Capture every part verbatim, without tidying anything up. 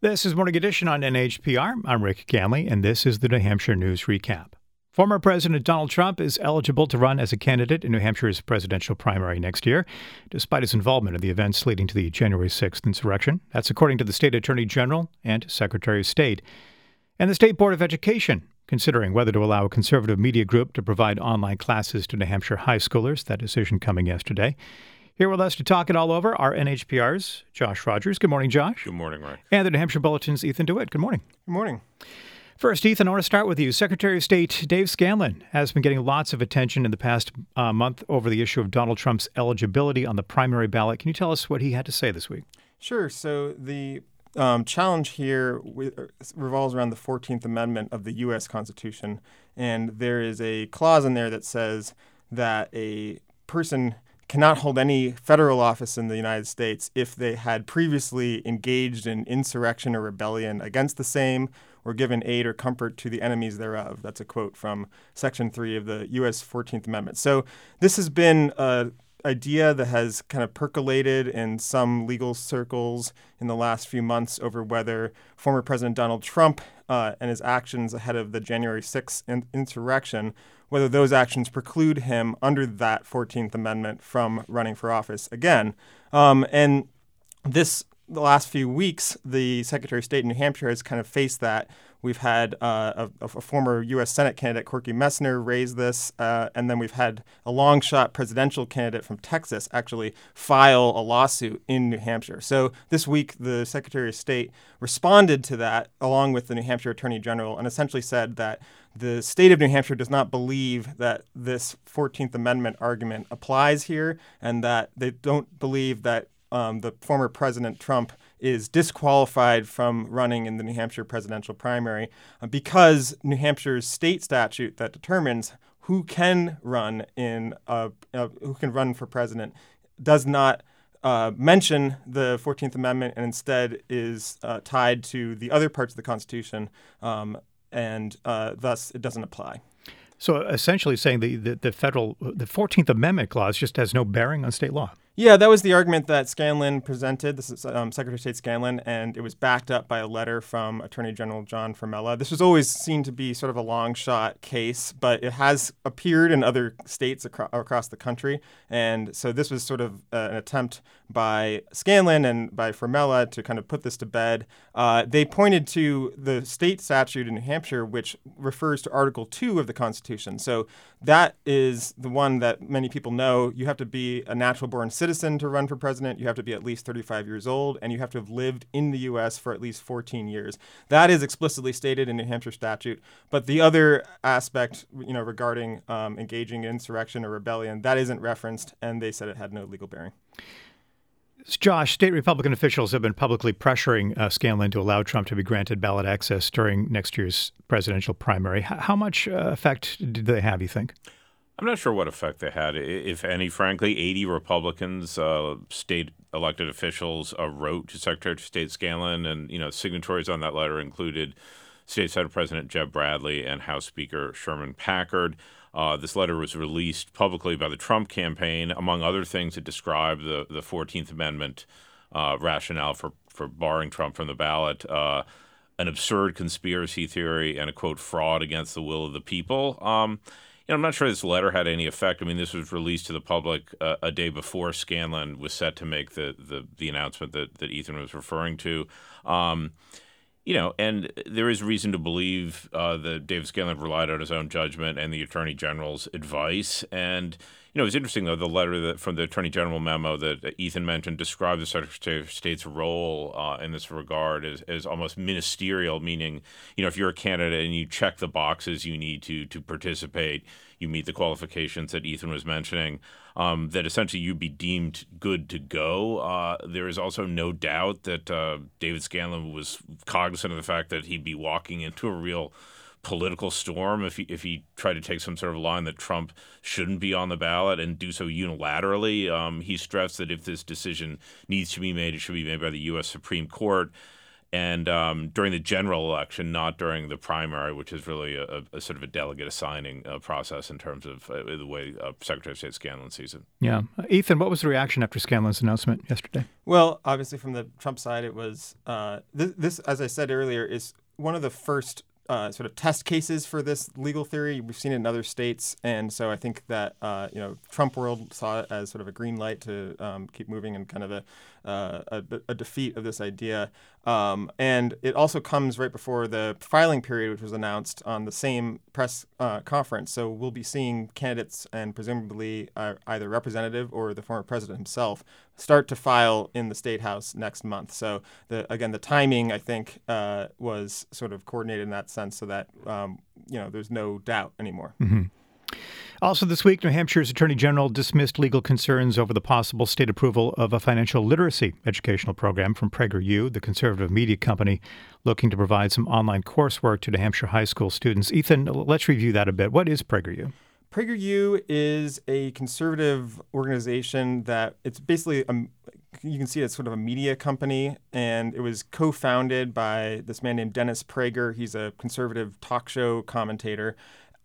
This is Morning Edition on N H P R. I'm Rick Ganley, and this is the New Hampshire News Recap. Former President Donald Trump is eligible to run as a candidate in New Hampshire's presidential primary next year, despite his involvement in the events leading to the January sixth insurrection. That's according to the State Attorney General and Secretary of State. And the State Board of Education, considering whether to allow a conservative media group to provide online classes to New Hampshire high schoolers, that decision coming yesterday. Here with us to talk it all over are N H P R's Josh Rogers. Good morning, Josh. Good morning, Rick. And the New Hampshire Bulletin's Ethan DeWitt. Good morning. Good morning. First, Ethan, I want to start with you. Secretary of State Dave Scanlan has been getting lots of attention in the past uh, month over the issue of Donald Trump's eligibility on the primary ballot. Can you tell us what he had to say this week? Sure. So the um, challenge here revolves around the fourteenth Amendment of the U S Constitution. And there is a clause in there that says that a person cannot hold any federal office in the United States if they had previously engaged in insurrection or rebellion against the same or given aid or comfort to the enemies thereof. That's a quote from Section three of the U S fourteenth Amendment. So this has been an idea that has kind of percolated in some legal circles in the last few months over whether former President Donald Trump uh, and his actions ahead of the January sixth in- insurrection whether those actions preclude him under that fourteenth Amendment from running for office again. Um, and this, the last few weeks, the Secretary of State in New Hampshire has kind of faced that. We've had uh, a, a former U S Senate candidate, Corky Messner, raise this, uh, and then we've had a long-shot presidential candidate from Texas actually file a lawsuit in New Hampshire. So this week, the Secretary of State responded to that, along with the New Hampshire Attorney General, and essentially said that the state of New Hampshire does not believe that this fourteenth Amendment argument applies here, and that they don't believe that um, the former President Trump is disqualified from running in the New Hampshire presidential primary because New Hampshire's state statute that determines who can run in uh, uh, who can run for president does not uh, mention the fourteenth Amendment and instead is uh, tied to the other parts of the Constitution, um, and uh, thus it doesn't apply. So essentially saying the, the, the federal, the fourteenth Amendment clause just has no bearing on state law. Yeah, that was the argument that Scanlan presented. This is um, Secretary of State Scanlan, and it was backed up by a letter from Attorney General John Formella. This was always seen to be sort of a long shot case, but it has appeared in other states acro- across the country. And so this was sort of uh, an attempt by Scanlan and by Formella to kind of put this to bed. Uh, they pointed to the state statute in New Hampshire, which refers to Article two of the Constitution. So that is the one that many people know. You have to be a natural born citizen. citizen to run for president, you have to be at least thirty-five years old, and you have to have lived in the U S for at least fourteen years. That is explicitly stated in New Hampshire statute. But the other aspect, you know, regarding um, engaging in insurrection or rebellion, that isn't referenced, and they said it had no legal bearing. Josh, state Republican officials have been publicly pressuring uh, Scanlan to allow Trump to be granted ballot access during next year's presidential primary. H- how much uh, effect did they have, you think? I'm not sure what effect they had, if any. Frankly, eighty Republicans, uh, state elected officials, uh, wrote to Secretary of State Scanlan, and you know, signatories on that letter included State Senate President Jeb Bradley and House Speaker Sherman Packard. Uh, this letter was released publicly by the Trump campaign. Among other things, it described the, the fourteenth Amendment uh, rationale for, for barring Trump from the ballot. Uh, an absurd conspiracy theory and a, quote, fraud against the will of the people. Um, You know, I'm not sure this letter had any effect. I mean, this was released to the public uh, a day before Scanlan was set to make the the, the announcement that, that Ethan was referring to. Um, you know, and there is reason to believe uh, that Dave Scanlan relied on his own judgment and the Attorney General's advice. And, you know, it's interesting, though, the letter that, from the Attorney General memo that Ethan mentioned describes the Secretary of State's role uh, in this regard as, as almost ministerial, meaning, you know, if you're a candidate and you check the boxes you need to to participate, you meet the qualifications that Ethan was mentioning, um, that essentially you'd be deemed good to go. Uh, there is also no doubt that uh, David Scanlan was cognizant of the fact that he'd be walking into a real political storm if he, if he tried to take some sort of line that Trump shouldn't be on the ballot and do so unilaterally. Um, he stressed that if this decision needs to be made, it should be made by the U S Supreme Court. and um, during the general election, not during the primary, which is really a, a sort of a delegate assigning uh, process in terms of uh, the way uh, Secretary of State Scanlan sees it. Yeah. Uh, Ethan, what was the reaction after Scanlan's announcement yesterday? Well, obviously from the Trump side, it was uh, th- this, as I said earlier, is one of the first Uh, sort of test cases for this legal theory. We've seen it in other states. And so I think that, uh, you know, Trump world saw it as sort of a green light to um, keep moving and kind of a, uh, a, a defeat of this idea. Um, and it also comes right before the filing period, which was announced on the same press uh, conference. So we'll be seeing candidates and presumably uh, either representative or the former president himself start to file in the State House next month. So the, again, the timing, I think, uh, was sort of coordinated in that sense so that, um, you know, there's no doubt anymore. Mm-hmm. Also this week, New Hampshire's Attorney General dismissed legal concerns over the possible state approval of a financial literacy educational program from PragerU, the conservative media company looking to provide some online coursework to New Hampshire high school students. Ethan, let's review that a bit. What is PragerU? PragerU is a conservative organization that it's basically, a, you can see it's sort of a media company, and it was co-founded by this man named Dennis Prager. He's a conservative talk show commentator.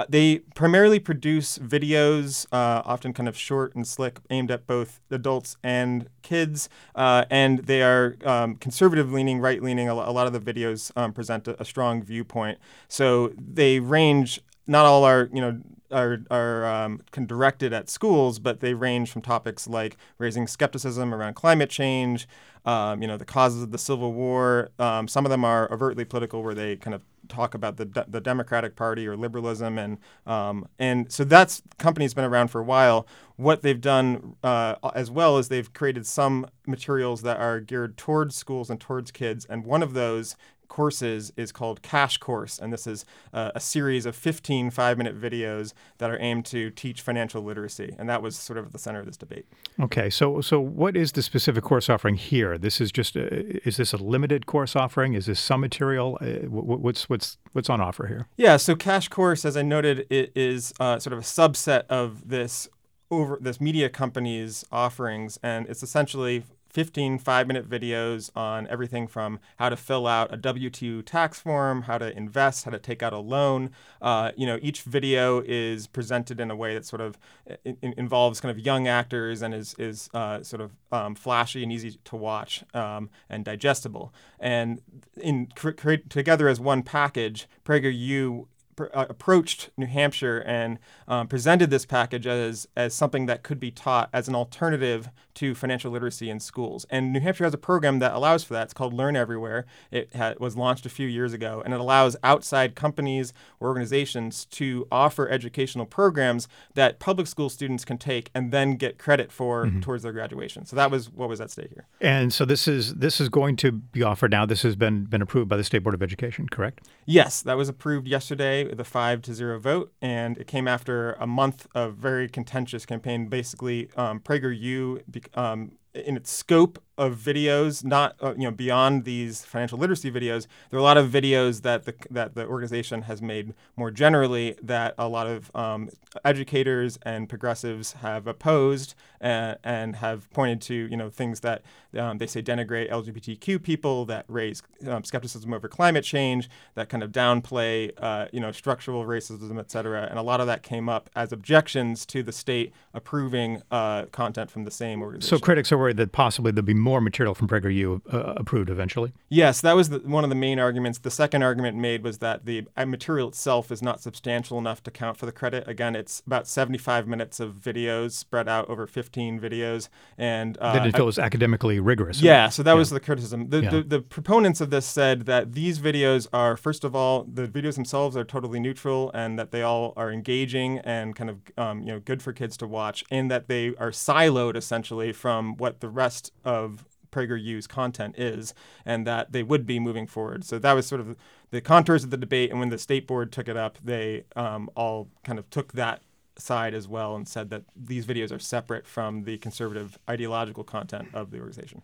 They primarily produce videos, uh, often kind of short and slick, aimed at both adults and kids, uh, and they are um, conservative-leaning, right-leaning. A lot of the videos um, present a, a strong viewpoint. So they range, not all are, you know, are, are um, directed at schools, but they range from topics like raising skepticism around climate change, um, you know, the causes of the Civil War. Um, some of them are overtly political, where they kind of talk about the de- the Democratic Party or liberalism, and um, and so that's company's been around for a while. What they've done uh, as well is they've created some materials that are geared towards schools and towards kids, and one of those courses is called Cash Course, and this is uh, a series of fifteen five-minute videos that are aimed to teach financial literacy, and that was sort of at the center of this debate. Okay, so so what is the specific course offering here? This is just a, is this a limited course offering? Is this some material? Uh, what's what's what's on offer here? Yeah, so Cash Course, as I noted, it is uh, sort of a subset of this over this media company's offerings, and it's essentially fifteen five-minute videos on everything from how to fill out a W two tax form, how to invest, how to take out a loan. Uh, you know, each video is presented in a way that sort of in- involves kind of young actors and is is uh, sort of um, flashy and easy to watch um, and digestible. And in cre- together as one package, PragerU approached New Hampshire and um, presented this package as as something that could be taught as an alternative to financial literacy in schools. And New Hampshire has a program that allows for that. It's called Learn Everywhere. It ha- was launched a few years ago, and it allows outside companies or organizations to offer educational programs that public school students can take and then get credit for mm-hmm. towards their graduation. So that was what was at stake here. And so this is this is going to be offered now. This has been, been approved by the State Board of Education, correct? Yes, that was approved yesterday with a five to zero vote, and it came after a month of very contentious campaign. Basically, um, PragerU, um, in its scope of videos, not uh, you know beyond these financial literacy videos, there are a lot of videos that the that the organization has made more generally that a lot of um, educators and progressives have opposed and, and have pointed to you know things that um, they say denigrate L G B T Q people, that raise um, skepticism over climate change, that kind of downplay uh, you know structural racism, et cetera. And a lot of that came up as objections to the state approving uh, content from the same organization. So critics are worried that possibly there'll be more material from PragerU uh, approved eventually? Yes, that was the, one of the main arguments. The second argument made was that the material itself is not substantial enough to count for the credit. Again, it's about seventy-five minutes of videos spread out over fifteen videos. And uh, then it goes I, academically rigorous. Yeah, right? So that yeah. was the criticism. The, yeah. the, the proponents of this said that these videos are, first of all, the videos themselves are totally neutral and that they all are engaging and kind of um, you know good for kids to watch, and that they are siloed essentially from what the rest of PragerU's content is, and that they would be moving forward. So that was sort of the contours of the debate. And when the state board took it up, they um, all kind of took that side as well and said that these videos are separate from the conservative ideological content of the organization.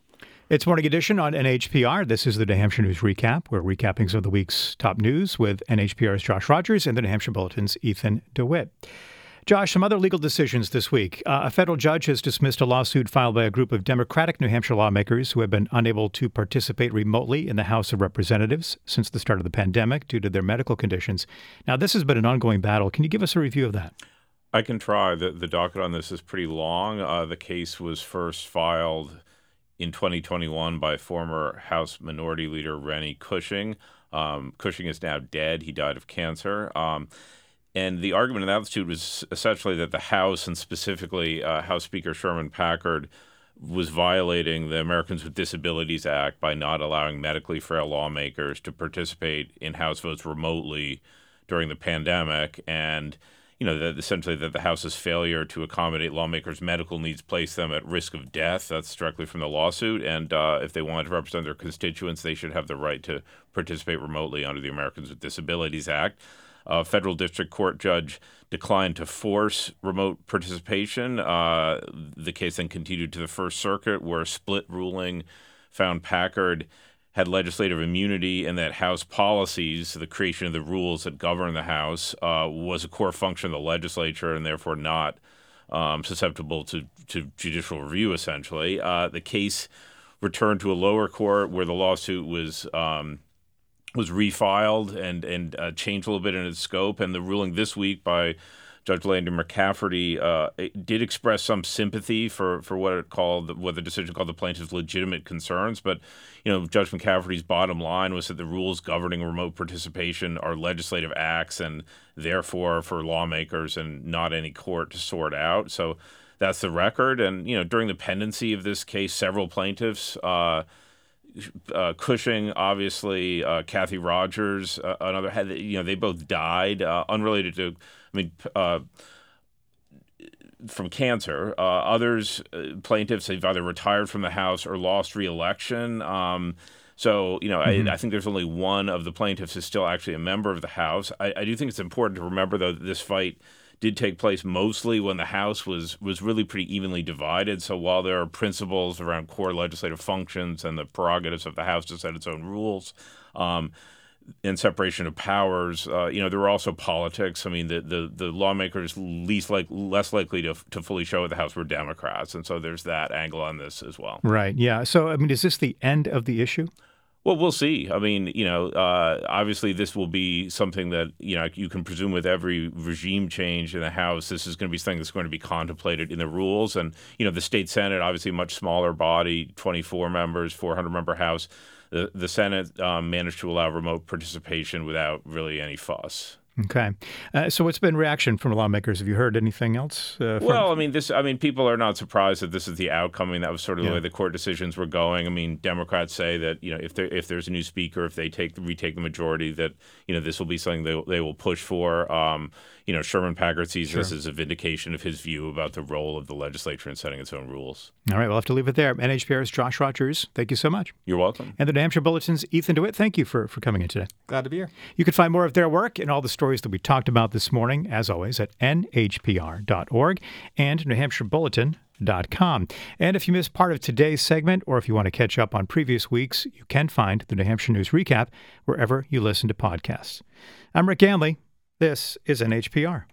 It's Morning Edition on N H P R. This is the New Hampshire News Recap. We're recapping some of the week's top news with N H P R's Josh Rogers and the New Hampshire Bulletin's Ethan DeWitt. Josh, some other legal decisions this week. Uh, a federal judge has dismissed a lawsuit filed by a group of Democratic New Hampshire lawmakers who have been unable to participate remotely in the House of Representatives since the start of the pandemic due to their medical conditions. Now, this has been an ongoing battle. Can you give us a review of that? I can try. The, the docket on this is pretty long. Uh, the case was first filed in twenty twenty-one by former House Minority Leader Rennie Cushing. Um, Cushing is now dead. He died of cancer. Um, And the argument in that lawsuit was essentially that the House, and specifically uh, House Speaker Sherman Packard, was violating the Americans with Disabilities Act by not allowing medically frail lawmakers to participate in House votes remotely during the pandemic. And, you know, that essentially that the House's failure to accommodate lawmakers' medical needs placed them at risk of death. That's directly from the lawsuit. And uh, if they wanted to represent their constituents, they should have the right to participate remotely under the Americans with Disabilities Act. A federal district court judge declined to force remote participation. Uh, the case then continued to the First Circuit, where a split ruling found Packard had legislative immunity and that House policies, the creation of the rules that govern the House, uh, was a core function of the legislature and therefore not um, susceptible to, to judicial review, essentially. Uh, the case returned to a lower court where the lawsuit was um, was refiled and and uh, changed a little bit in its scope. And the ruling this week by Judge Landry McCafferty uh, did express some sympathy for, for what it called, what the decision called the plaintiff's legitimate concerns. But, you know, Judge McCafferty's bottom line was that the rules governing remote participation are legislative acts and therefore for lawmakers and not any court to sort out. So that's the record. And, you know, during the pendency of this case, several plaintiffs, uh, Uh, Cushing, obviously, uh, Kathy Rogers, uh, another, had, you know, they both died, uh, unrelated to, I mean, uh, from cancer. Uh, others, uh, plaintiffs, have either retired from the House or lost re-election. Um, so, you know, mm-hmm. I, I think there's only one of the plaintiffs is still actually a member of the House. I, I do think it's important to remember, though, that this fight did take place mostly when the House was was really pretty evenly divided. So while there are principles around core legislative functions and the prerogatives of the House to set its own rules, um, and separation of powers, uh, you know, there were also politics. I mean, the the, the lawmakers least like less likely to to fully show at the House were Democrats, and so there's that angle on this as well. Right. Yeah. So I mean, is this the end of the issue? Well, we'll see. I mean, you know, uh, obviously this will be something that, you know, you can presume with every regime change in the House, this is going to be something that's going to be contemplated in the rules. And, you know, the state Senate, obviously a much smaller body, twenty-four members, four hundred member House. The, the Senate um, managed to allow remote participation without really any fuss. Okay. Uh, so what's been reaction from lawmakers? Have you heard anything else? Uh, from... Well, I mean, this. I mean, people are not surprised that this is the outcome. I mean, that was sort of the yeah. way the court decisions were going. I mean, Democrats say that, you know, if there if there's a new speaker, if they take retake the majority, that, you know, this will be something they, they will push for. Um, you know, Sherman Packard sees sure. this as a vindication of his view about the role of the legislature in setting its own rules. All right. We'll have to leave it there. N H P R's Josh Rogers, thank you so much. You're welcome. And the New Hampshire Bulletin's Ethan DeWitt, thank you for, for coming in today. Glad to be here. You can find more of their work and all the stories that we talked about this morning, as always, at N H P R dot org and New Hampshire Bulletin dot com. And if you missed part of today's segment, or if you want to catch up on previous weeks, you can find the New Hampshire News Recap wherever you listen to podcasts. I'm Rick Ganley. This is N H P R.